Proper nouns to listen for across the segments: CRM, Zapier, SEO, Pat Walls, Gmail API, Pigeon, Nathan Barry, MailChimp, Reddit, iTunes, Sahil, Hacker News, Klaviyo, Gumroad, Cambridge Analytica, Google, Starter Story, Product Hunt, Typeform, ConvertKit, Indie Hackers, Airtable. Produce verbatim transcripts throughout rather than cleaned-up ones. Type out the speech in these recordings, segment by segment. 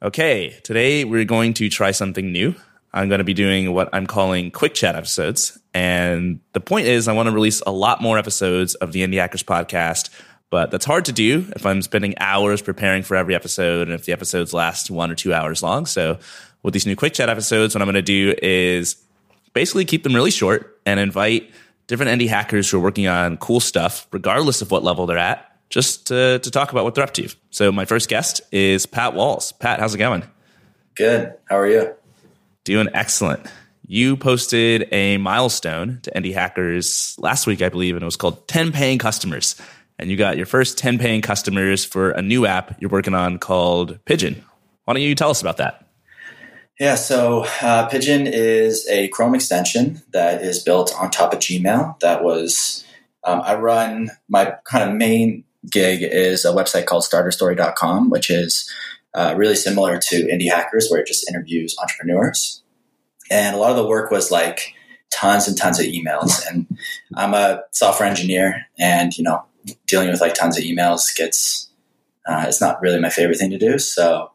Okay, today we're going to try something new. I'm going to be doing what I'm calling quick chat episodes. And the point is I want to release a lot more episodes of the Indie Hackers podcast, but that's hard to do if I'm spending hours preparing for every episode and if the episodes last one or two hours long. So with these new quick chat episodes, what I'm going to do is basically keep them really short and invite different indie hackers who are working on cool stuff, regardless of what level they're at, just to, to talk about what they're up to. So my first guest is Pat Walls. Pat, how's it going? Good. How are you? Doing excellent. You posted a milestone to Indie Hackers last week, I believe, and it was called ten Paying Customers. And you got your first ten paying customers for a new app you're working on called Pigeon. Why don't you tell us about that? Yeah, so uh, Pigeon is a Chrome extension that is built on top of Gmail. That was, um, I run, my kind of main gig is a website called starter story dot com, which is uh, really similar to Indie Hackers, where it just interviews entrepreneurs. And a lot of the work was like tons and tons of emails. And I'm a software engineer, and, you know, dealing with like tons of emails gets, uh, it's not really my favorite thing to do. So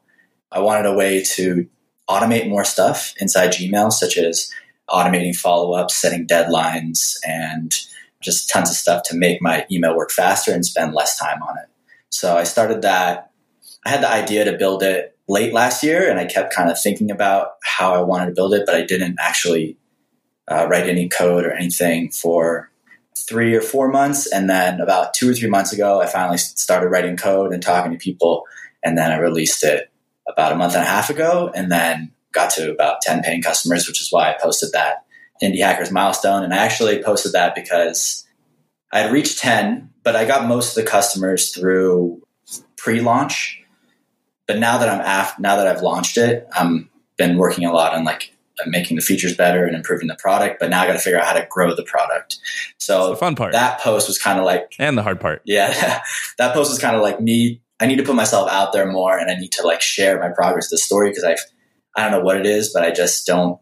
I wanted a way to automate more stuff inside Gmail, such as automating follow-ups, setting deadlines, and just tons of stuff to make my email work faster and spend less time on it. So I started that. I had the idea to build it late last year, and I kept kind of thinking about how I wanted to build it, but I didn't actually uh, write any code or anything for three or four months. And then about two or three months ago, I finally started writing code and talking to people, and then I released it about a month and a half ago, and then got to about ten paying customers, which is why I posted that Indie Hackers milestone. And I actually posted that because I had reached ten, but I got most of the customers through pre-launch. But now that I'm af- now that I've launched it, I'm been working a lot on like making the features better and improving the product. But now I got to figure out how to grow the product. So the fun part. That post was kind of like, and the hard part. Yeah, that post was kind of like me. I need to put myself out there more, and I need to like share my progress, the story, because I I don't know what it is, but I just don't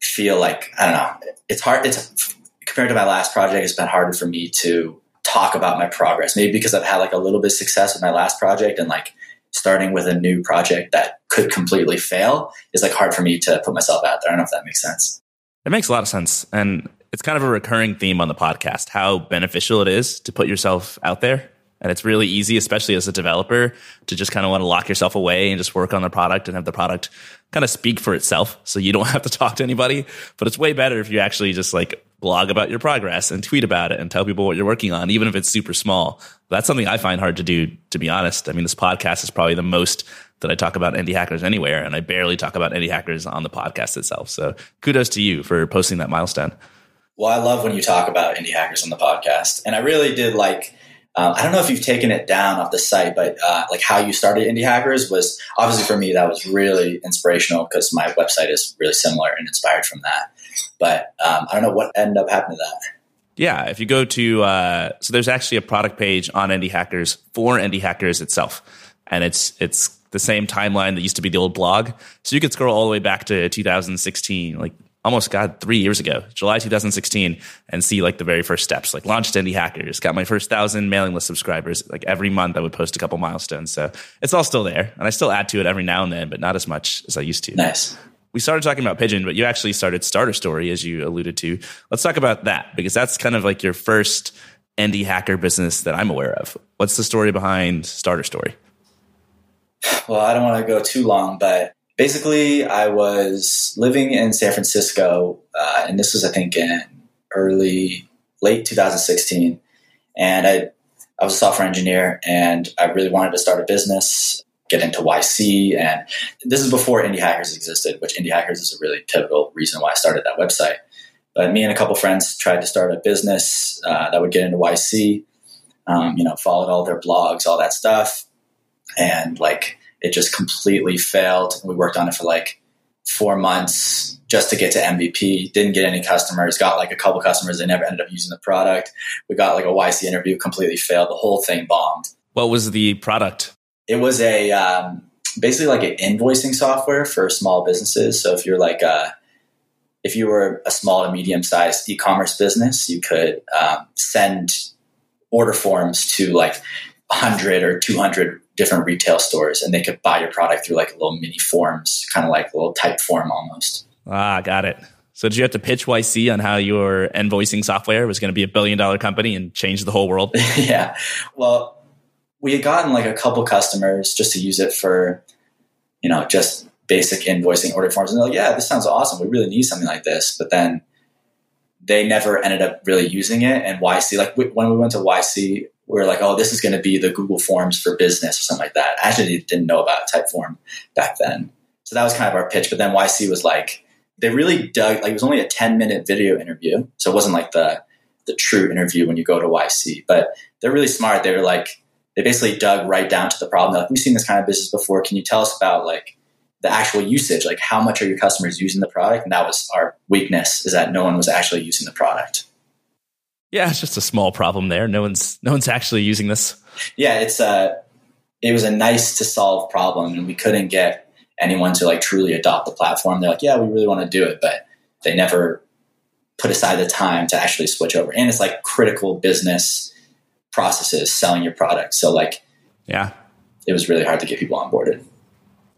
feel like, I don't know. It's hard. It's compared to my last project, it's been harder for me to talk about my progress, maybe because I've had like a little bit of success with my last project, and like starting with a new project that could completely fail is like hard for me to put myself out there. I don't know if that makes sense. It makes a lot of sense. And it's kind of a recurring theme on the podcast, how beneficial it is to put yourself out there. And it's really easy, especially as a developer, to just kind of want to lock yourself away and just work on the product and have the product kind of speak for itself so you don't have to talk to anybody. But it's way better if you actually just like blog about your progress and tweet about it and tell people what you're working on, even if it's super small. That's something I find hard to do, to be honest. I mean, this podcast is probably the most that I talk about Indie Hackers anywhere, and I barely talk about Indie Hackers on the podcast itself. So kudos to you for posting that milestone. Well, I love when you talk about Indie Hackers on the podcast. And I really did like... Um, I don't know if you've taken it down off the site, but uh, like how you started Indie Hackers was obviously for me, that was really inspirational because my website is really similar and inspired from that. But um, I don't know what ended up happening to that. Yeah, if you go to, uh, so there's actually a product page on Indie Hackers for Indie Hackers itself. And it's it's the same timeline that used to be the old blog. So you could scroll all the way back to two thousand sixteen, like almost God, three years ago, July two thousand sixteen, and see like the very first steps, like launched Indie Hackers, got my first thousand mailing list subscribers. Like every month I would post a couple milestones. So it's all still there. And I still add to it every now and then, but not as much as I used to. Nice. We started talking about Pigeon, but you actually started Starter Story, as you alluded to. Let's talk about that, because that's kind of like your first Indie Hacker business that I'm aware of. What's the story behind Starter Story? Well, I don't want to go too long, but basically, I was living in San Francisco, uh, and this was, I think, in early, late two thousand sixteen. And I, I was a software engineer, and I really wanted to start a business, get into Y C. And this is before Indie Hackers existed, which Indie Hackers is a really pivotal reason why I started that website. But me and a couple friends tried to start a business uh, that would get into Y C, um, you know, followed all their blogs, all that stuff, and like... it just completely failed. We worked on it for like four months just to get to M V P. Didn't get any customers. Got like a couple customers. They never ended up using the product. We got like a Y C interview. Completely failed. The whole thing bombed. What was the product? It was a um, basically like an invoicing software for small businesses. So if you're like a, if you were a small to medium sized e-commerce business, you could um, send order forms to like one hundred or two hundred different retail stores, and they could buy your product through like little mini forms, kind of like a little type form almost. Ah, got it. So did you have to pitch Y C on how your invoicing software was going to be a billion dollar company and change the whole world? Yeah. Well, we had gotten like a couple customers just to use it for, you know, just basic invoicing order forms. And they're like, yeah, this sounds awesome. We really need something like this. But then they never ended up really using it. And Y C, like when we went to Y C, we were like, oh, this is going to be the Google Forms for business or something like that. I actually didn't know about Typeform back then. So that was kind of our pitch. But then Y C was like, they really dug, like it was only a ten minute video interview. So it wasn't like the, the true interview when you go to Y C, but they're really smart. They were like, they basically dug right down to the problem. They're like, we've seen this kind of business before. Can you tell us about like the actual usage? Like how much are your customers using the product? And that was our weakness, is that no one was actually using the product. Yeah, it's just a small problem there. No one's no one's actually using this. Yeah, it's uh it was a nice to solve problem, and we couldn't get anyone to like truly adopt the platform. They're like, yeah, we really want to do it, but they never put aside the time to actually switch over. And it's like critical business processes, selling your product. So like, yeah, it was really hard to get people onboarded.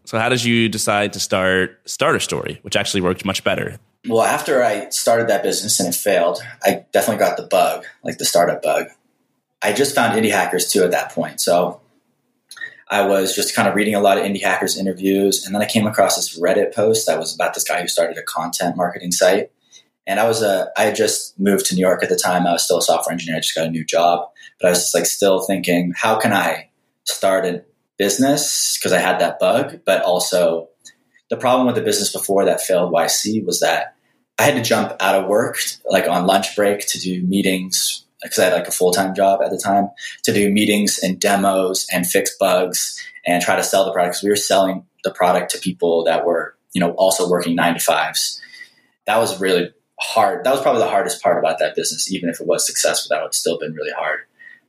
So how did you decide to start Starter Story, which actually worked much better? Well, after I started that business and it failed, I definitely got the bug, like the startup bug. I just found Indie Hackers too at that point. So I was just kind of reading a lot of Indie Hackers interviews. And then I came across this Reddit post that was about this guy who started a content marketing site. And I was a, I had just moved to New York at the time. I was still a software engineer. I just got a new job, but I was just like still thinking, how can I start a business? Cause I had that bug, but also the problem with the business before that failed Y C was that I had to jump out of work, like on lunch break, to do meetings because I had like a full-time job at the time, to do meetings and demos and fix bugs and try to sell the product. Because we were selling the product to people that were, you know, also working nine to fives. That was really hard. That was probably the hardest part about that business. Even if it was successful, that would have still been really hard.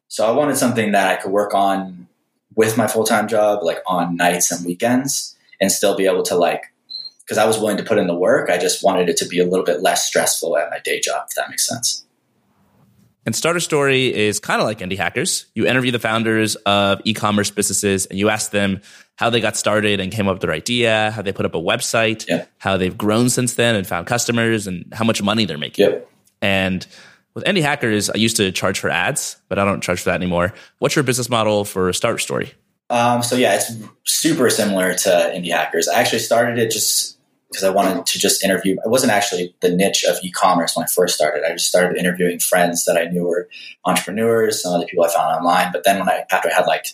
So I wanted something that I could work on with my full-time job, like on nights and weekends, and still be able to like, because I was willing to put in the work. I just wanted it to be a little bit less stressful at my day job, if that makes sense. And Starter Story is kind of like Indie Hackers. You interview the founders of e-commerce businesses and you ask them how they got started and came up with their idea, how they put up a website, yeah, how they've grown since then and found customers, and how much money they're making. Yeah. And with Indie Hackers, I used to charge for ads, but I don't charge for that anymore. What's your business model for Starter Story? Um, so yeah, it's super similar to Indie Hackers. I actually started it just because I wanted to just interview. It wasn't actually the niche of e-commerce when I first started. I just started interviewing friends that I knew were entrepreneurs, some other people I found online. But then when I, after I had like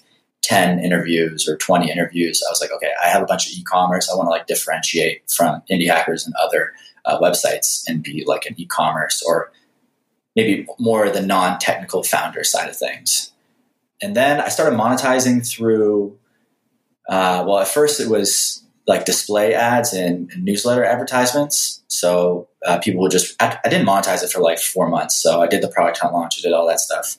ten interviews or twenty interviews, I was like, okay, I have a bunch of e-commerce. I want to like differentiate from Indie Hackers and other uh, websites and be like an e-commerce or maybe more the non-technical founder side of things. And then I started monetizing through, uh, well, at first it was like display ads and newsletter advertisements. So uh, people would just, I, I didn't monetize it for like four months. So I did the Product Hunt launch, I did all that stuff.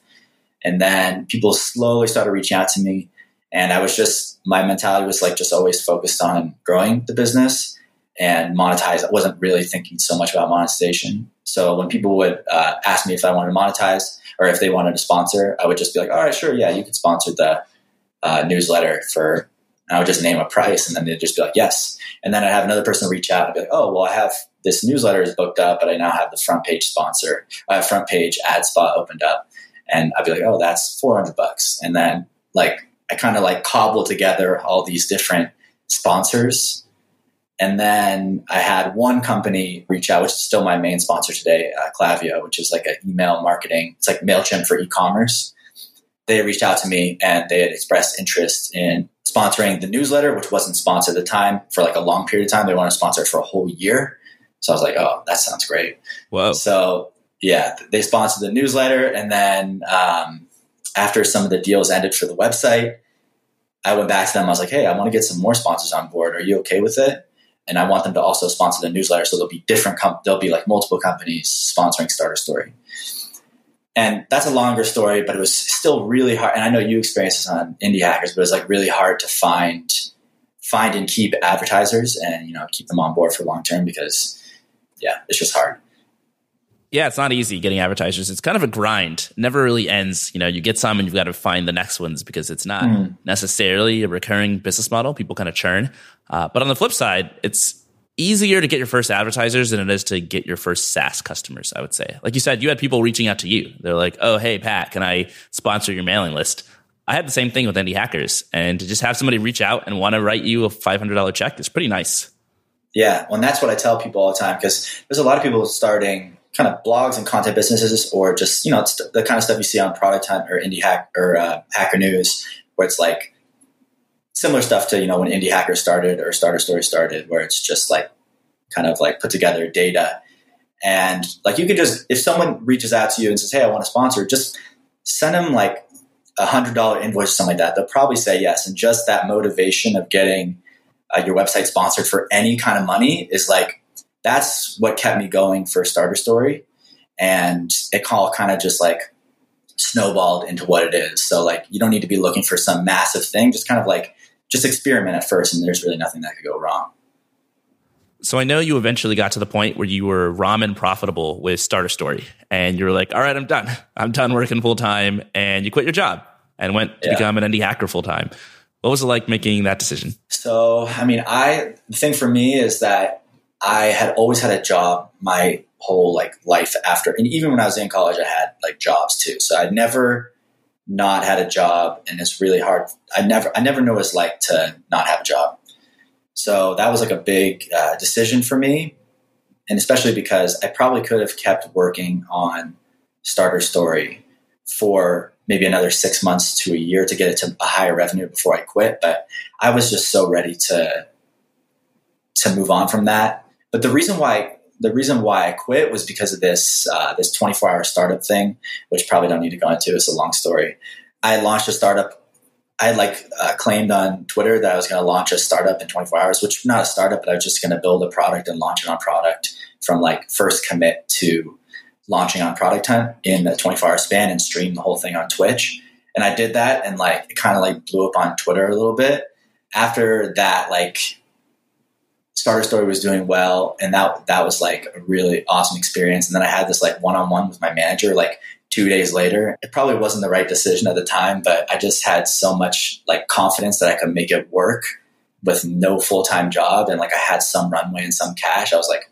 And then people slowly started reaching out to me. And I was just, my mentality was like just always focused on growing the business and monetize. I wasn't really thinking so much about monetization. So when people would uh, ask me if I wanted to monetize or if they wanted to sponsor, I would just be like, all right, sure. Yeah, you could sponsor the uh, newsletter for, and I would just name a price, and then they'd just be like, yes. And then I'd have another person reach out and be like, oh, well, I have this newsletter is booked up, but I now have the front page sponsor, uh, front page ad spot opened up. And I'd be like, oh, that's four hundred bucks. And then like, I kind of like cobbled together all these different sponsors. And then I had one company reach out, which is still my main sponsor today, uh, Klaviyo, which is like an email marketing. It's like MailChimp for e-commerce. They reached out to me and they had expressed interest in sponsoring the newsletter, which wasn't sponsored at the time for like a long period of time. They want to sponsor it for a whole year. So I was like, oh, that sounds great. Wow. So yeah, they sponsored the newsletter. And then um, after some of the deals ended for the website, I went back to them. I was like, hey, I want to get some more sponsors on board. Are you okay with it? And I want them to also sponsor the newsletter. So there'll be different, com- there'll be like multiple companies sponsoring Starter Story. And that's a longer story, but it was still really hard. And I know you experienced this on Indie Hackers, but it's like really hard to find, find and keep advertisers and, you know, keep them on board for long term because yeah, it's just hard. yeah, it's not easy getting advertisers. It's kind of a grind. It never really ends. You know, you get some and you've got to find the next ones because it's not mm. necessarily a recurring business model. People kind of churn. Uh, but on the flip side, it's easier to get your first advertisers than it is to get your first SaaS customers, I would say. Like you said, you had people reaching out to you. They're like, oh, hey, Pat, can I sponsor your mailing list? I had the same thing with Indie Hackers. And to just have somebody reach out and want to write you a five hundred dollars check is pretty nice. Yeah, well, and that's what I tell people all the time, because there's a lot of people starting kind of blogs and content businesses, or just, you know, it's the kind of stuff you see on Product Hunt or Indie Hack or uh, Hacker News, where it's like similar stuff to, you know, when Indie Hackers started or Starter Story started, where it's just like kind of like put together data. And like, you could just, if someone reaches out to you and says, hey, I want to sponsor, just send them like a hundred dollar invoice or something like that. They'll probably say yes. And just that motivation of getting uh, your website sponsored for any kind of money is like, that's what kept me going for Starter Story, and it all kind of just like snowballed into what it is. So like, you don't need to be looking for some massive thing, just kind of like just experiment at first, and there's really nothing that could go wrong. So I know you eventually got to the point where you were ramen profitable with Starter Story, and you were like, all right, I'm done. I'm done working full time, and you quit your job and went to yeah. become an indie hacker full time. What was it like making that decision? So, I mean, I, the thing for me is that I had always had a job my whole like life after. And even when I was in college, I had like jobs too. So I'd never not had a job, and it's really hard. I never, I never know what it's like to not have a job. So that was like a big uh, decision for me. And especially because I probably could have kept working on Starter Story for maybe another six months to a year to get it to a higher revenue before I quit. But I was just so ready to, to move on from that. But the reason why the reason why I quit was because of this uh, this twenty-four hour startup thing, which probably don't need to go into. It's a long story. I launched a startup. I like uh, claimed on Twitter that I was going to launch a startup in twenty-four hours, which not a startup, but I was just going to build a product and launch it on Product, from like first commit to launching on Product Hunt in a twenty-four hour span, and stream the whole thing on Twitch. And I did that, and like it kind of like blew up on Twitter a little bit. After that, like, Starter Story was doing well, and that that was like a really awesome experience. And then I had this like one-on-one with my manager like two days later. It probably wasn't the right decision at the time, but I just had so much like confidence that I could make it work with no full-time job, and like I had some runway and some cash. I was like,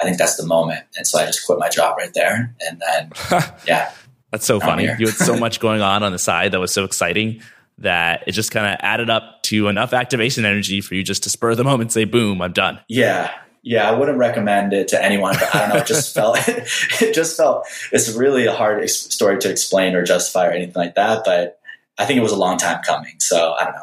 I think that's the moment. And so I just quit my job right there. And then yeah. That's so funny. You had so much going on on the side that was so exciting that it just kind of added up to enough activation energy for you just to spur the moment and say, boom, I'm done. Yeah. Yeah. I wouldn't recommend it to anyone, but I don't know. It just felt, it just felt, it's really a hard story to explain or justify or anything like that. But I think it was a long time coming. So I don't know.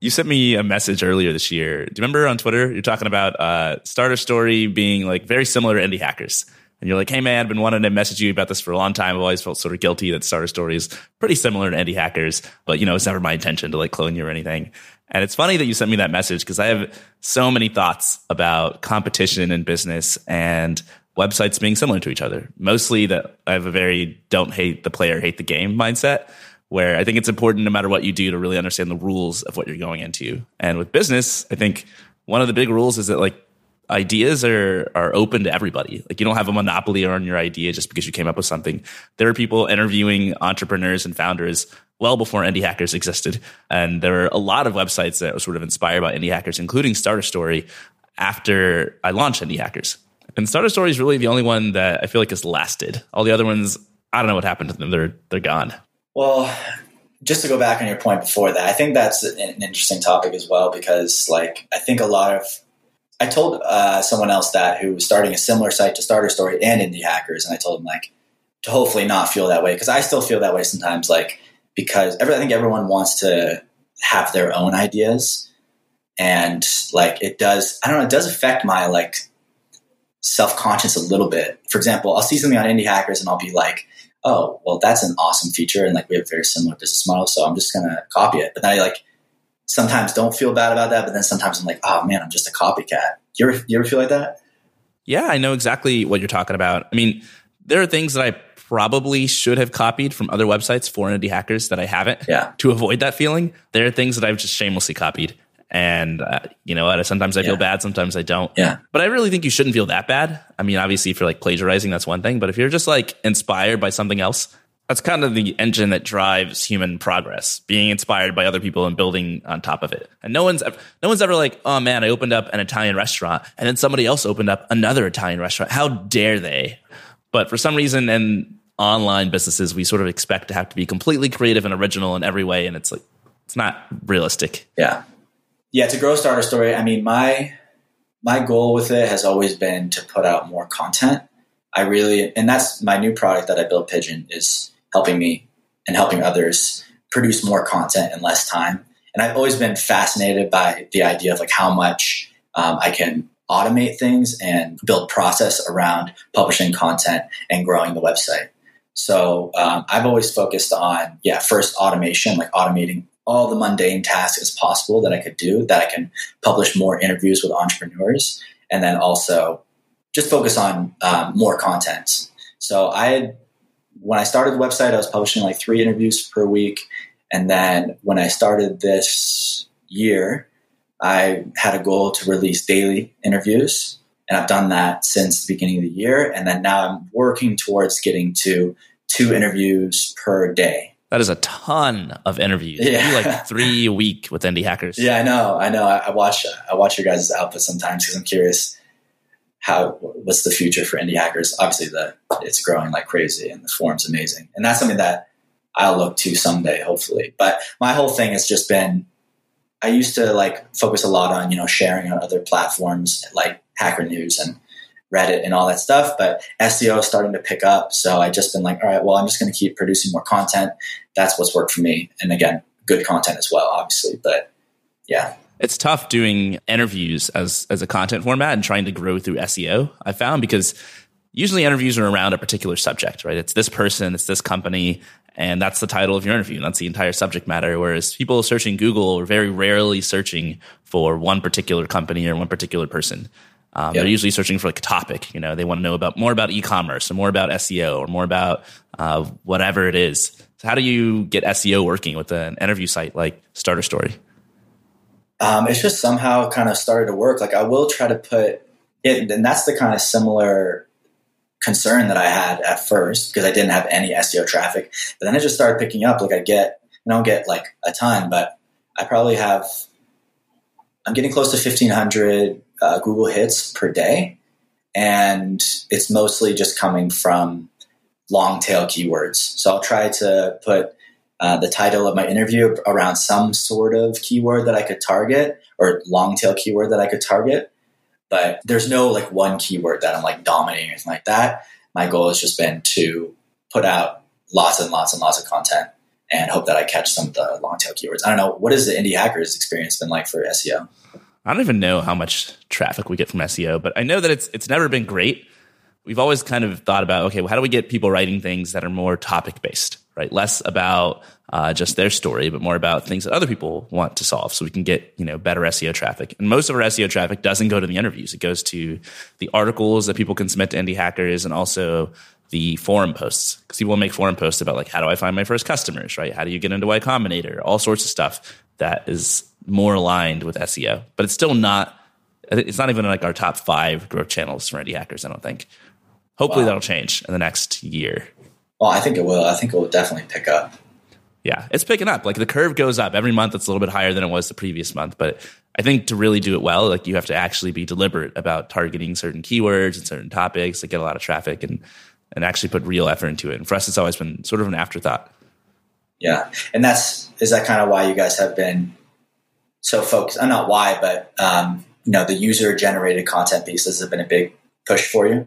You sent me a message earlier this year. Do you remember on Twitter, you're talking about uh, Starter Story being like very similar to Indie Hackers. And you're like, hey, man, I've been wanting to message you about this for a long time. I've always felt sort of guilty that Starter Story is pretty similar to Indie Hackers. But, you know, it's never my intention to like clone you or anything. And it's funny that you sent me that message, because I have so many thoughts about competition in business and websites being similar to each other. Mostly that I have a very don't hate the player, hate the game mindset, where I think it's important no matter what you do to really understand the rules of what you're going into. And with business, I think one of the big rules is that like, ideas are are open to everybody. Like, you don't have a monopoly on your idea just because you came up with something. There are people interviewing entrepreneurs and founders well before Indie Hackers existed. And there were a lot of websites that were sort of inspired by Indie Hackers, including Starter Story, after I launched Indie Hackers. And Starter Story is really the only one that I feel like has lasted. All the other ones, I don't know what happened to them. They're they're gone. Well, just to go back on your point before that, I think that's an interesting topic as well, because like I think a lot of I told uh, someone else that who was starting a similar site to Starter Story and Indie Hackers. And I told him like to hopefully not feel that way. Cause I still feel that way sometimes, like, because every, I think everyone wants to have their own ideas, and like, it does, I don't know, it does affect my like self-conscious a little bit. For example, I'll see something on Indie Hackers and I'll be like, oh, well, that's an awesome feature. And like, we have very similar business models, so I'm just going to copy it. But then I like, sometimes don't feel bad about that, but then sometimes I'm like, oh man, I'm just a copycat. You ever, you ever feel like that? Yeah, I know exactly what you're talking about. I mean, there are things that I probably should have copied from other websites for Indie Hackers that I haven't, yeah, to avoid that feeling. There are things that I've just shamelessly copied. And, uh, you know, sometimes I yeah. feel bad, sometimes I don't. Yeah. But I really think you shouldn't feel that bad. I mean, obviously, if you're like plagiarizing, that's one thing. But if you're just like inspired by something else, that's kind of the engine that drives human progress, being inspired by other people and building on top of it. And no one's ever, no one's ever like, oh, man, I opened up an Italian restaurant and then somebody else opened up another Italian restaurant. How dare they? But for some reason, in online businesses, we sort of expect to have to be completely creative and original in every way. And it's like, it's not realistic. Yeah. Yeah, to grow Starter Story, I mean, my my goal with it has always been to put out more content. I really, and that's my new product that I built, Pigeon, is helping me and helping others produce more content in less time. And I've always been fascinated by the idea of like how much um, I can automate things and build process around publishing content and growing the website. So um, I've always focused on, yeah, first automation, like automating all the mundane tasks as possible that I could do, that I can publish more interviews with entrepreneurs, and then also just focus on um, more content. So I, when I started the website, I was publishing like three interviews per week. And then when I started this year, I had a goal to release daily interviews. And I've done that since the beginning of the year. And then now I'm working towards getting to two interviews per day. That is a ton of interviews. Yeah. Maybe like three a week with Indie Hackers. Yeah, I know. I know. I, I watch I watch your guys' output sometimes because I'm curious how what's the future for Indie Hackers. Obviously, the it's growing like crazy and the forum's amazing. And that's something that I'll look to someday, hopefully. But my whole thing has just been I used to like focus a lot on, you know, sharing on other platforms like Hacker News and Reddit and all that stuff, but S E O is starting to pick up. So I just been like, all right, well, I'm just going to keep producing more content. That's what's worked for me. And again, good content as well, obviously, but yeah. It's tough doing interviews as, as a content format and trying to grow through S E O, I found, because usually interviews are around a particular subject, right? It's this person, it's this company, and that's the title of your interview. And that's the entire subject matter. Whereas people searching Google are very rarely searching for one particular company or one particular person. Um, yep. They're usually searching for like a topic, you know, they want to know about more about e-commerce or more about S E O or more about uh, whatever it is. So how do you get S E O working with an interview site like Starter Story? Um, it's just somehow kind of started to work. Like I will try to put it, and that's the kind of similar concern that I had at first because I didn't have any S E O traffic, but then I just started picking up. Like I get, I don't get like a ton, but I probably have, I'm getting close to fifteen hundred Uh, Google hits per day, and it's mostly just coming from long tail keywords. So I'll try to put uh, the title of my interview around some sort of keyword that I could target or long tail keyword that I could target, but there's no like one keyword that I'm like dominating or anything like that. My goal has just been to put out lots and lots and lots of content and hope that I catch some of the long tail keywords. I don't know. What has the Indie Hackers experience been like for S E O? I don't even know how much traffic we get from S E O, but I know that it's it's never been great. We've always kind of thought about, okay, well, how do we get people writing things that are more topic-based, right? Less about uh, just their story, but more about things that other people want to solve so we can get, you know, better S E O traffic. And most of our S E O traffic doesn't go to the interviews. It goes to the articles that people can submit to Indie Hackers and also the forum posts, because people make forum posts about like, how do I find my first customers, right? How do you get into Y Combinator? All sorts of stuff that is more aligned with S E O, but it's still not, it's not even like our top five growth channels for Indie Hackers, I don't think. Hopefully wow. That'll change in the next year. Well, I think it will. I think it will definitely pick up. Yeah, it's picking up. Like the curve goes up every month. It's a little bit higher than it was the previous month. But I think to really do it well, like you have to actually be deliberate about targeting certain keywords and certain topics that get a lot of traffic and, and actually put real effort into it. And for us, it's always been sort of an afterthought. Yeah. And that's, is that kind of why you guys have been so focused? I'm not why, but, um, you know, the user generated content pieces have been a big push for you.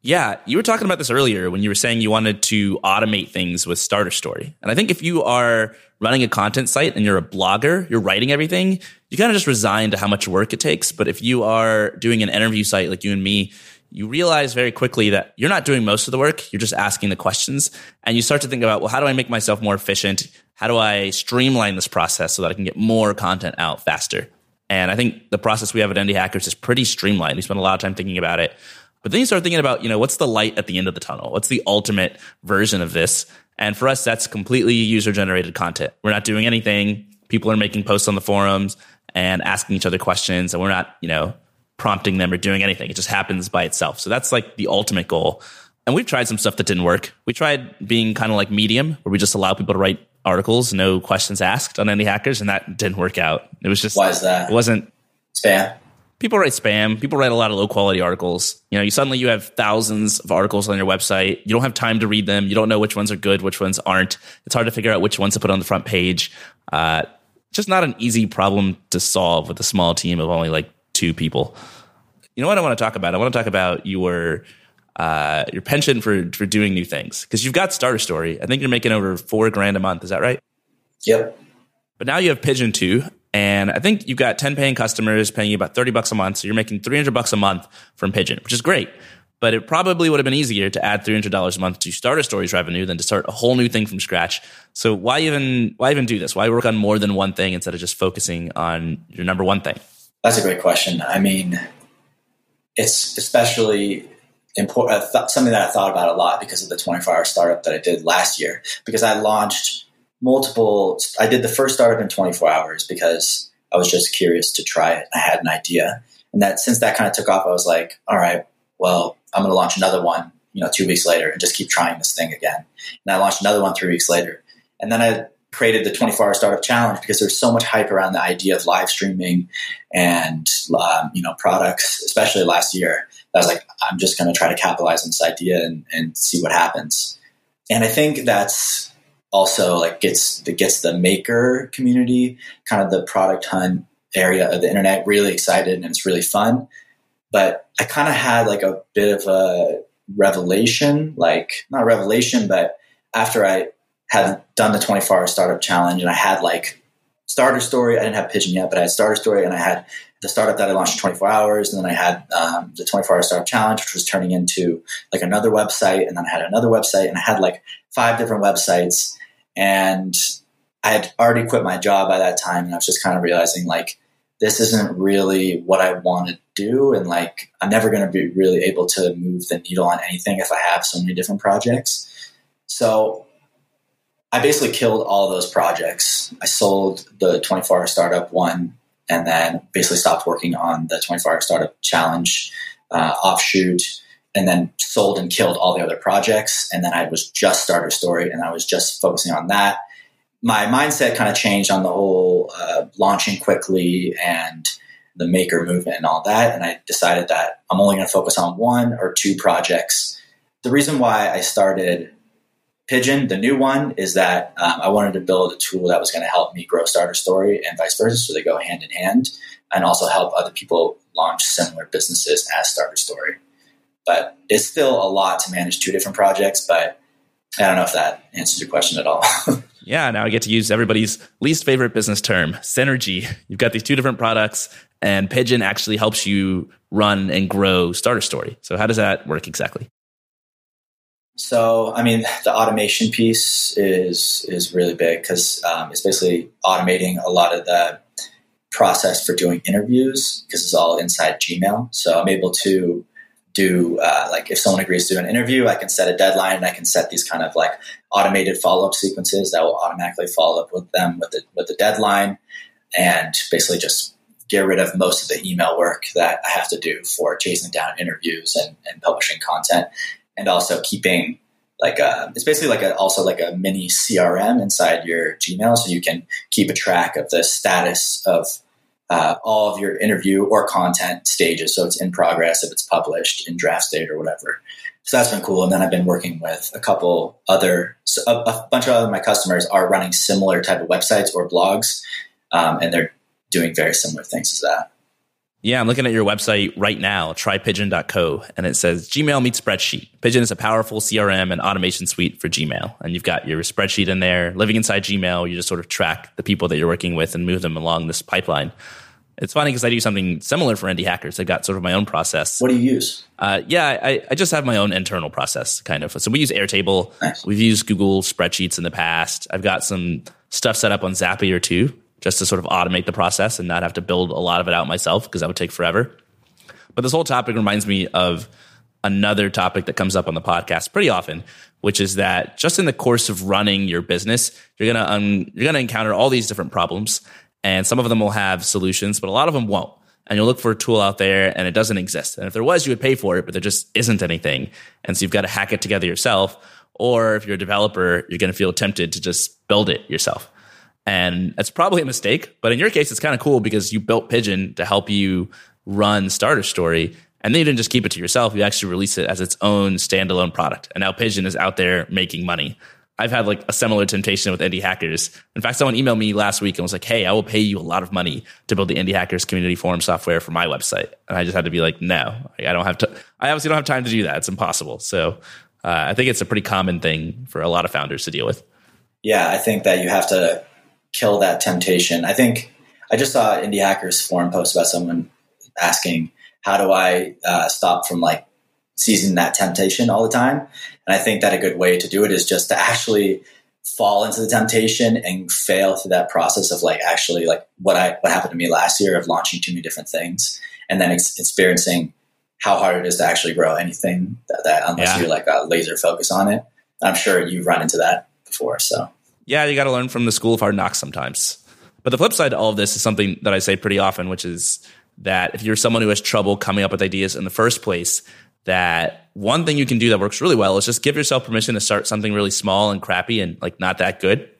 Yeah. You were talking about this earlier when you were saying you wanted to automate things with Starter Story. And I think if you are running a content site and you're a blogger, you're writing everything, you kind of just resign to how much work it takes. But if you are doing an interview site like you and me, you realize very quickly that you're not doing most of the work. You're just asking the questions. And you start to think about, well, how do I make myself more efficient? How do I streamline this process so that I can get more content out faster? And I think the process we have at Indie Hackers is pretty streamlined. We spend a lot of time thinking about it. But then you start thinking about, you know, what's the light at the end of the tunnel? What's the ultimate version of this? And for us, that's completely user-generated content. We're not doing anything. People are making posts on the forums. and asking each other questions, and we're not, you know, prompting them or doing anything. It just happens by itself. So that's like the ultimate goal. And we've tried some stuff that didn't work. We tried being kind of like Medium, where we just allow people to write articles, no questions asked on Indie Hackers, and that didn't work out. It was just... Why is that? It wasn't... Spam. People write spam. People write a lot of low-quality articles. You know, you suddenly you have thousands of articles on your website. You don't have time to read them. You don't know which ones are good, which ones aren't. It's hard to figure out which ones to put on the front page. Uh, just not an easy problem to solve with a small team of only like two people. You know what I want to talk about? I want to talk about your uh, your penchant for for doing new things, because you've got Starter Story. I think you're making over four grand a month. Is that right? Yep. But now you have Pigeon too. And I think you've got ten paying customers paying you about thirty bucks a month. So you're making three hundred bucks a month from Pigeon, which is great. But it probably would have been easier to add three hundred dollars a month to Starter Story's revenue than to start a whole new thing from scratch. So why even why even do this? Why work on more than one thing instead of just focusing on your number one thing? That's a great question. I mean, it's especially important, something that I thought about a lot because of the twenty-four hour startup that I did last year, because I launched multiple, I did the first startup in twenty-four hours because I was just curious to try it. I had an idea. And that since that kind of took off, I was like, all right, well, I'm going to launch another one, you know, two weeks later and just keep trying this thing again. And I launched another one three weeks later. And then I created the twenty-four hour startup challenge because there's so much hype around the idea of live streaming and, um, you know, products, especially last year. I was like, I'm just going to try to capitalize on this idea and, and see what happens. And I think that's also like gets the gets the maker community, kind of the Product Hunt area of the internet, really excited, and it's really fun. But I kind of had like a bit of a revelation, like not revelation, but after I had done the twenty-four hour startup challenge and I had like Starter Story, I didn't have Pigeon yet, but I had Starter Story and I had the startup that I launched in twenty-four hours. And then I had um, the twenty-four hour startup challenge, which was turning into like another website. And then I had another website and I had like five different websites. And I had already quit my job by that time. And I was just kind of realizing like, this isn't really what I want to do. And like, I'm never going to be really able to move the needle on anything if I have so many different projects. So I basically killed all those projects. I sold the twenty-four hour startup one and then basically stopped working on the twenty-four hour startup challenge uh, offshoot, and then sold and killed all the other projects. And then I was just Starter Story and I was just focusing on that. My mindset kind of changed on the whole uh, launching quickly and the maker movement and all that. And I decided that I'm only going to focus on one or two projects. The reason why I started Pigeon, the new one, is that um, I wanted to build a tool that was going to help me grow Starter Story and vice versa. So they go hand in hand, and also help other people launch similar businesses as Starter Story. But it's still a lot to manage two different projects, but I don't know if that answers your question at all. Yeah, now I get to use everybody's least favorite business term, synergy. You've got these two different products, and Pigeon actually helps you run and grow Starter Story. So how does that work exactly? So, I mean, the automation piece is is really big because um, it's basically automating a lot of the process for doing interviews because it's all inside Gmail. So I'm able to do, uh, like, if someone agrees to do an interview, I can set a deadline and I can set these kind of, like, automated follow-up sequences that will automatically follow up with them with the, with the deadline, and basically just get rid of most of the email work that I have to do for chasing down interviews and, and publishing content. And also keeping like a, it's basically like a, also like a mini C R M inside your Gmail. So you can keep a track of the status of uh, all of your interview or content stages. So it's in progress, if it's published, in draft state or whatever. So that's been cool. And then I've been working with a couple other, a, a bunch of other, my customers are running similar type of websites or blogs. Um, and they're doing very similar things as that. Yeah, I'm looking at your website right now, try pigeon dot co, and it says Gmail meets spreadsheet. Pigeon is a powerful C R M and automation suite for Gmail. And you've got your spreadsheet in there. Living inside Gmail, you just sort of track the people that you're working with and move them along this pipeline. It's funny because I do something similar for Indie Hackers. I've got sort of my own process. What do you use? Uh, yeah, I, I just have my own internal process, kind of. So we use Airtable. Nice. We've used Google spreadsheets in the past. I've got some stuff set up on Zapier too, just to sort of automate the process and not have to build a lot of it out myself because that would take forever. But this whole topic reminds me of another topic that comes up on the podcast pretty often, which is that just in the course of running your business, you're gonna um, you're gonna encounter all these different problems. And some of them will have solutions, but a lot of them won't. And you'll look for a tool out there and it doesn't exist. And if there was, you would pay for it, but there just isn't anything. And so you've got to hack it together yourself. Or if you're a developer, you're going to feel tempted to just build it yourself. And that's probably a mistake. But in your case, it's kind of cool because you built Pigeon to help you run Starter Story. And then you didn't just keep it to yourself. You actually release it as its own standalone product. And now Pigeon is out there making money. I've had like a similar temptation with Indie Hackers. In fact, someone emailed me last week and was like, hey, I will pay you a lot of money to build the Indie Hackers community forum software for my website. And I just had to be like, no, I don't have to. I obviously don't have time to do that. It's impossible. So uh, I think it's a pretty common thing for a lot of founders to deal with. Yeah, I think that you have to kill that temptation. I think I just saw an Indie Hackers forum post about someone asking, how do I uh, stop from like seizing that temptation all the time? And I think that a good way to do it is just to actually fall into the temptation and fail through that process of like actually like what I what happened to me last year of launching too many different things and then ex- experiencing how hard it is to actually grow anything that, that unless yeah. you're like a laser focus on it. I'm sure you've run into that before. So yeah, you got to learn from the school of hard knocks sometimes. But the flip side to all of this is something that I say pretty often, which is that if you're someone who has trouble coming up with ideas in the first place, that one thing you can do that works really well is just give yourself permission to start something really small and crappy and like not that good.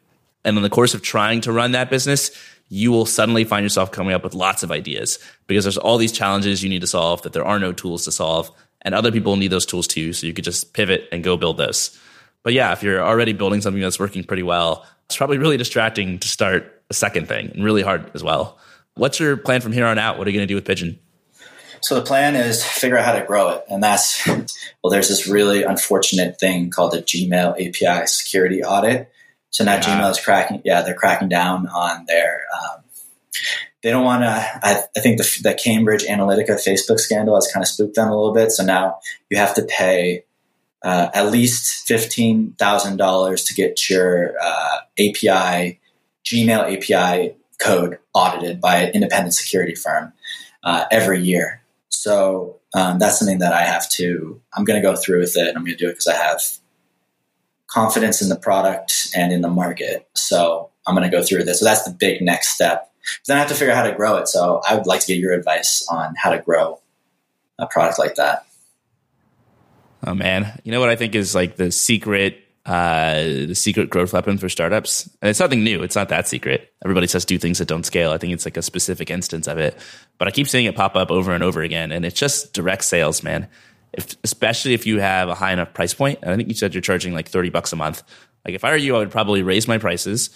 And in the course of trying to run that business, you will suddenly find yourself coming up with lots of ideas because there's all these challenges you need to solve that there are no tools to solve. And other people need those tools too. So you could just pivot and go build those. But yeah, if you're already building something that's working pretty well, it's probably really distracting to start a second thing and really hard as well. What's your plan from here on out? What are you going to do with Pigeon? So the plan is figure out how to grow it. And that's, well, there's this really unfortunate thing called the Gmail A P I security audit. So now yeah. Gmail is cracking, yeah, they're cracking down on their, um, they don't want to, I, I think the, the Cambridge Analytica Facebook scandal has kind of spooked them a little bit. So now you have to pay uh, at least fifteen thousand dollars to get your uh, A P I, Gmail A P I code audited by an independent security firm uh, every year. So um, that's something that I have to, I'm going to go through with it and I'm going to do it because I have confidence in the product and in the market. So I'm going to go through with this. So that's the big next step. Then I have to figure out how to grow it. So I would like to get your advice on how to grow a product like that. Oh man. You know what I think is like the secret, uh, the secret growth weapon for startups? And it's nothing new. It's not that secret. Everybody says do things that don't scale. I think it's like a specific instance of it, but I keep seeing it pop up over and over again. And it's just direct sales, man. If, especially if you have a high enough price point, and I think you said you're charging like thirty bucks a month. Like if I were you, I would probably raise my prices.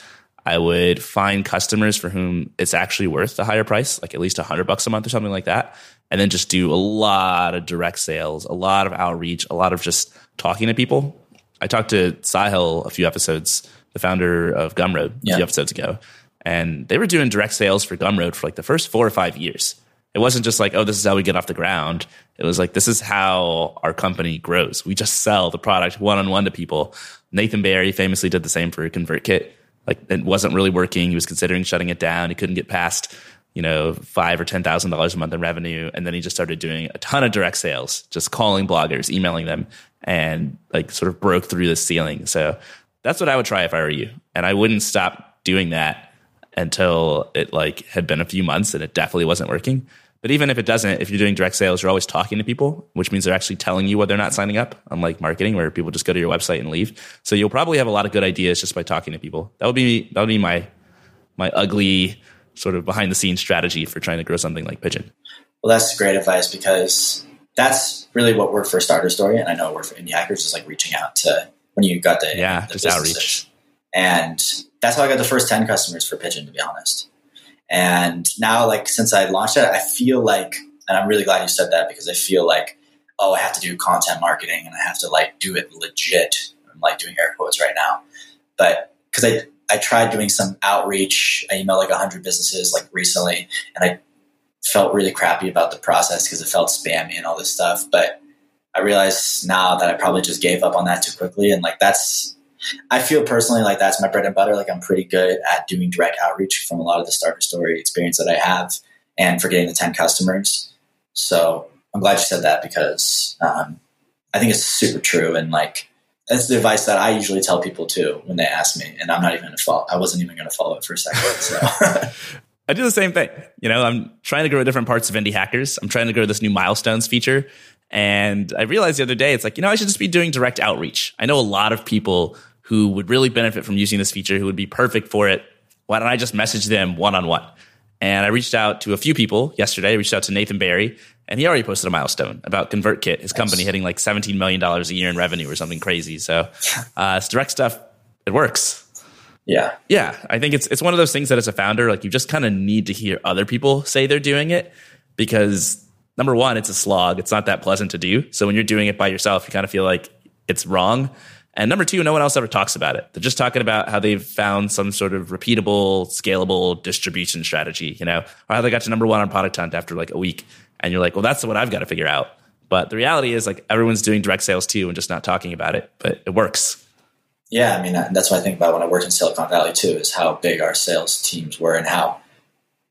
I would find customers for whom it's actually worth the higher price, like at least one hundred bucks a month or something like that. And then just do a lot of direct sales, a lot of outreach, a lot of just talking to people. I talked to Sahil a few episodes, the founder of Gumroad, yeah. a few episodes ago. And they were doing direct sales for Gumroad for like the first four or five years. It wasn't just like, oh, this is how we get off the ground. It was like, this is how our company grows. We just sell the product one-on-one to people. Nathan Barry famously did the same for ConvertKit. Like it wasn't really working. He was considering shutting it down. He couldn't get past, you know, five or ten thousand dollars a month in revenue. And then he just started doing a ton of direct sales, just calling bloggers, emailing them, and like sort of broke through the ceiling. So that's what I would try if I were you. And I wouldn't stop doing that until it like had been a few months and it definitely wasn't working. But even if it doesn't, if you're doing direct sales, you're always talking to people, which means they're actually telling you why they're not signing up, unlike marketing where people just go to your website and leave. So you'll probably have a lot of good ideas just by talking to people. That would be that would be my my ugly sort of behind the scenes strategy for trying to grow something like Pigeon. Well, that's great advice because that's really what worked for Starter Story, and I know it worked for Indie Hackers, is like reaching out to when you got the yeah, the just outreach. And that's how I got the first ten customers for Pigeon, to be honest. And now, like, since I launched it, I feel like, and I'm really glad you said that because I feel like, oh, I have to do content marketing and I have to like do it legit. I'm like doing air quotes right now, but cause I, I tried doing some outreach. I emailed like a hundred businesses like recently and I felt really crappy about the process cause it felt spammy and all this stuff. But I realized now that I probably just gave up on that too quickly. And like, that's, I feel personally like that's my bread and butter. Like I'm pretty good at doing direct outreach from a lot of the Starter Story experience that I have and for getting the ten customers. So I'm glad you said that because um, I think it's super true. And like, that's the advice that I usually tell people too, when they ask me, and I'm not even going to follow, I wasn't even going to follow it for a second. So I do the same thing. You know, I'm trying to grow different parts of Indie Hackers. I'm trying to grow this new milestones feature. And I realized the other day, it's like, you know, I should just be doing direct outreach. I know a lot of people who would really benefit from using this feature, who would be perfect for it. Why don't I just message them one-on-one? And I reached out to a few people yesterday. I reached out to Nathan Barry, and he already posted a milestone about ConvertKit, his company hitting like seventeen million dollars a year in revenue or something crazy. So uh, it's direct stuff. It works. Yeah. Yeah. I think it's it's one of those things that as a founder, like you just kind of need to hear other people say they're doing it, because number one, it's a slog. It's not that pleasant to do. So when you're doing it by yourself, you kind of feel like it's wrong. And number two, no one else ever talks about it. They're just talking about how they've found some sort of repeatable, scalable distribution strategy, you know, or how they got to number one on Product Hunt after like a week. And you're like, well, that's what I've got to figure out. But the reality is like everyone's doing direct sales too and just not talking about it, but it works. Yeah, I mean, that's what I think about when I worked in Silicon Valley too, is how big our sales teams were and how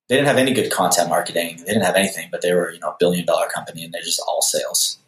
they didn't have any good content marketing. They didn't have anything, but they were, you know, a billion dollar company and they're just all sales.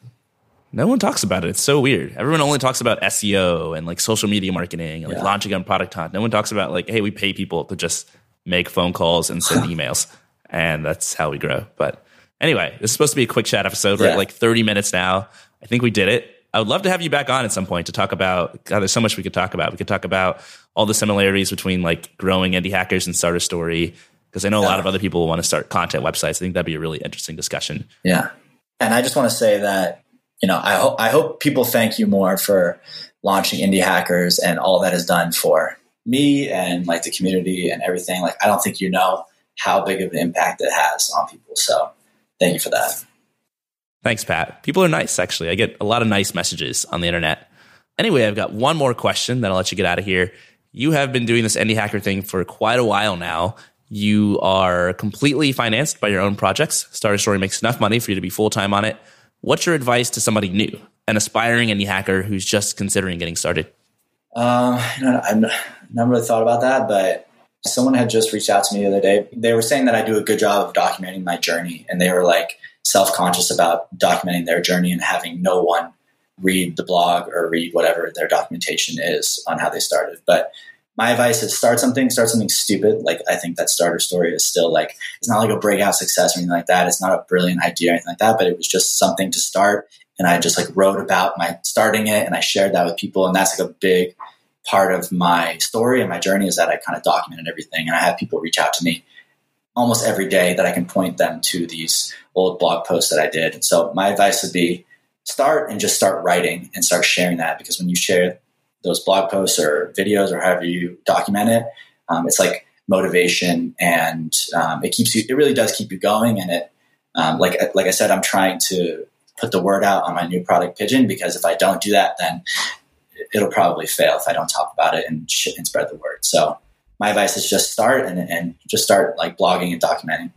No one talks about it. It's so weird. Everyone only talks about S E O and like social media marketing and like yeah. launching on Product Hunt. No one talks about like, hey, we pay people to just make phone calls and send emails, and that's how we grow. But anyway, this is supposed to be a quick chat episode. We're yeah. at like thirty minutes now. I think we did it. I would love to have you back on at some point to talk about, God, there's so much we could talk about. We could talk about all the similarities between like growing Indie Hackers and Starter Story, because I know a lot of other people want to start content websites. I think that'd be a really interesting discussion. Yeah. And I just want to say that, you know, I hope, I hope people thank you more for launching Indie Hackers and all that has done for me and like the community and everything. Like, I don't think you know how big of an impact it has on people. So thank you for that. Thanks, Pat. People are nice, actually. I get a lot of nice messages on the internet. Anyway, I've got one more question that I'll let you get out of here. You have been doing this Indie Hacker thing for quite a while now. You are completely financed by your own projects. Starter Story makes enough money for you to be full-time on it. What's your advice to somebody new, an aspiring Indie Hacker who's just considering getting started? Um, I've not really thought about that, but someone had just reached out to me the other day. They were saying that I do a good job of documenting my journey, and they were like, self-conscious about documenting their journey and having no one read the blog or read whatever their documentation is on how they started. But my advice is start something, start something stupid. Like, I think that Starter Story is still like, it's not like a breakout success or anything like that. It's not a brilliant idea or anything like that, but it was just something to start. And I just like wrote about my starting it and I shared that with people. And that's like a big part of my story and my journey, is that I kind of documented everything. And I have people reach out to me almost every day that I can point them to these old blog posts that I did. And so my advice would be start and just start writing and start sharing that, because when you share those blog posts or videos or however you document it, um, it's like motivation, and um, it keeps you, it really does keep you going. And it, um, like, like I said, I'm trying to put the word out on my new product Pigeon, because if I don't do that, then it'll probably fail if I don't talk about it and, sh- and spread the word. So my advice is just start and, and just start like blogging and documenting.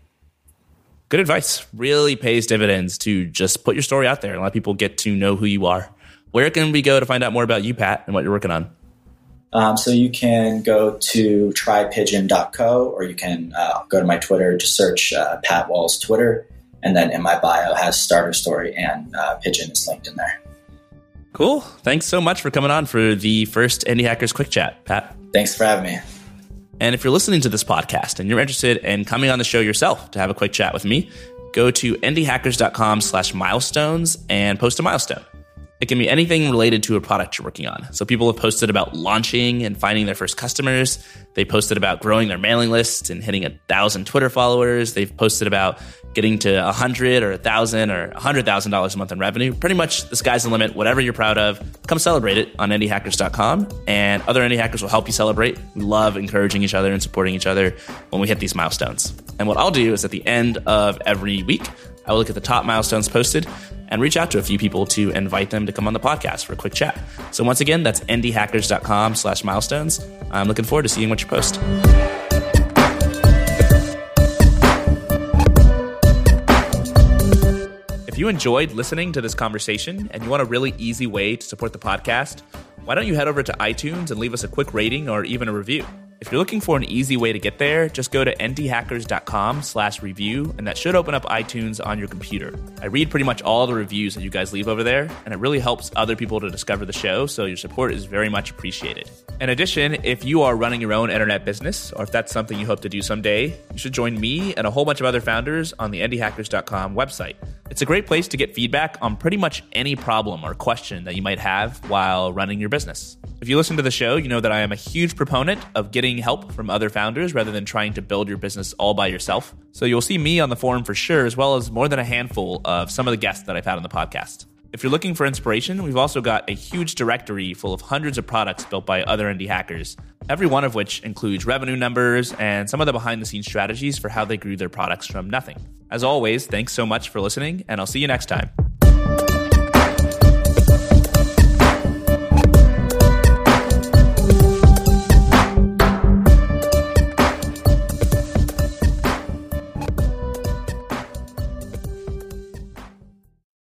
Good advice. Really pays dividends to just put your story out there and let people get to know who you are. Where can we go to find out more about you, Pat, and what you're working on? Um, so you can go to try pigeon dot co, or you can uh, go to my Twitter, just search uh, Pat Walls Twitter. And then in my bio has Starter Story, and uh, Pigeon is linked in there. Cool. Thanks so much for coming on for the first Indie Hackers Quick Chat, Pat. Thanks for having me. And if you're listening to this podcast and you're interested in coming on the show yourself to have a quick chat with me, go to indiehackers.com slash milestones and post a milestone. It can be anything related to a product you're working on. So people have posted about launching and finding their first customers. They posted about growing their mailing list and hitting a thousand Twitter followers. They've posted about getting to a hundred or a thousand or a hundred thousand dollars a month in revenue. Pretty much the sky's the limit. Whatever you're proud of, come celebrate it on indie hackers dot com, and other Indie Hackers will help you celebrate. We love encouraging each other and supporting each other when we hit these milestones. And what I'll do is at the end of every week, I will look at the top milestones posted and reach out to a few people to invite them to come on the podcast for a quick chat. So once again, that's indiehackers.com slash milestones. I'm looking forward to seeing what you post. If you enjoyed listening to this conversation and you want a really easy way to support the podcast, why don't you head over to iTunes and leave us a quick rating or even a review? If you're looking for an easy way to get there, just go to indie hackers dot com slash review, and that should open up iTunes on your computer. I read pretty much all the reviews that you guys leave over there, and it really helps other people to discover the show, so your support is very much appreciated. In addition, if you are running your own internet business, or if that's something you hope to do someday, you should join me and a whole bunch of other founders on the indie hackers dot com website. It's a great place to get feedback on pretty much any problem or question that you might have while running your business. If you listen to the show, you know that I am a huge proponent of getting help from other founders rather than trying to build your business all by yourself. So you'll see me on the forum for sure, as well as more than a handful of some of the guests that I've had on the podcast. If you're looking for inspiration, we've also got a huge directory full of hundreds of products built by other indie hackers, every one of which includes revenue numbers and some of the behind-the-scenes strategies for how they grew their products from nothing. As always, thanks so much for listening, and I'll see you next time.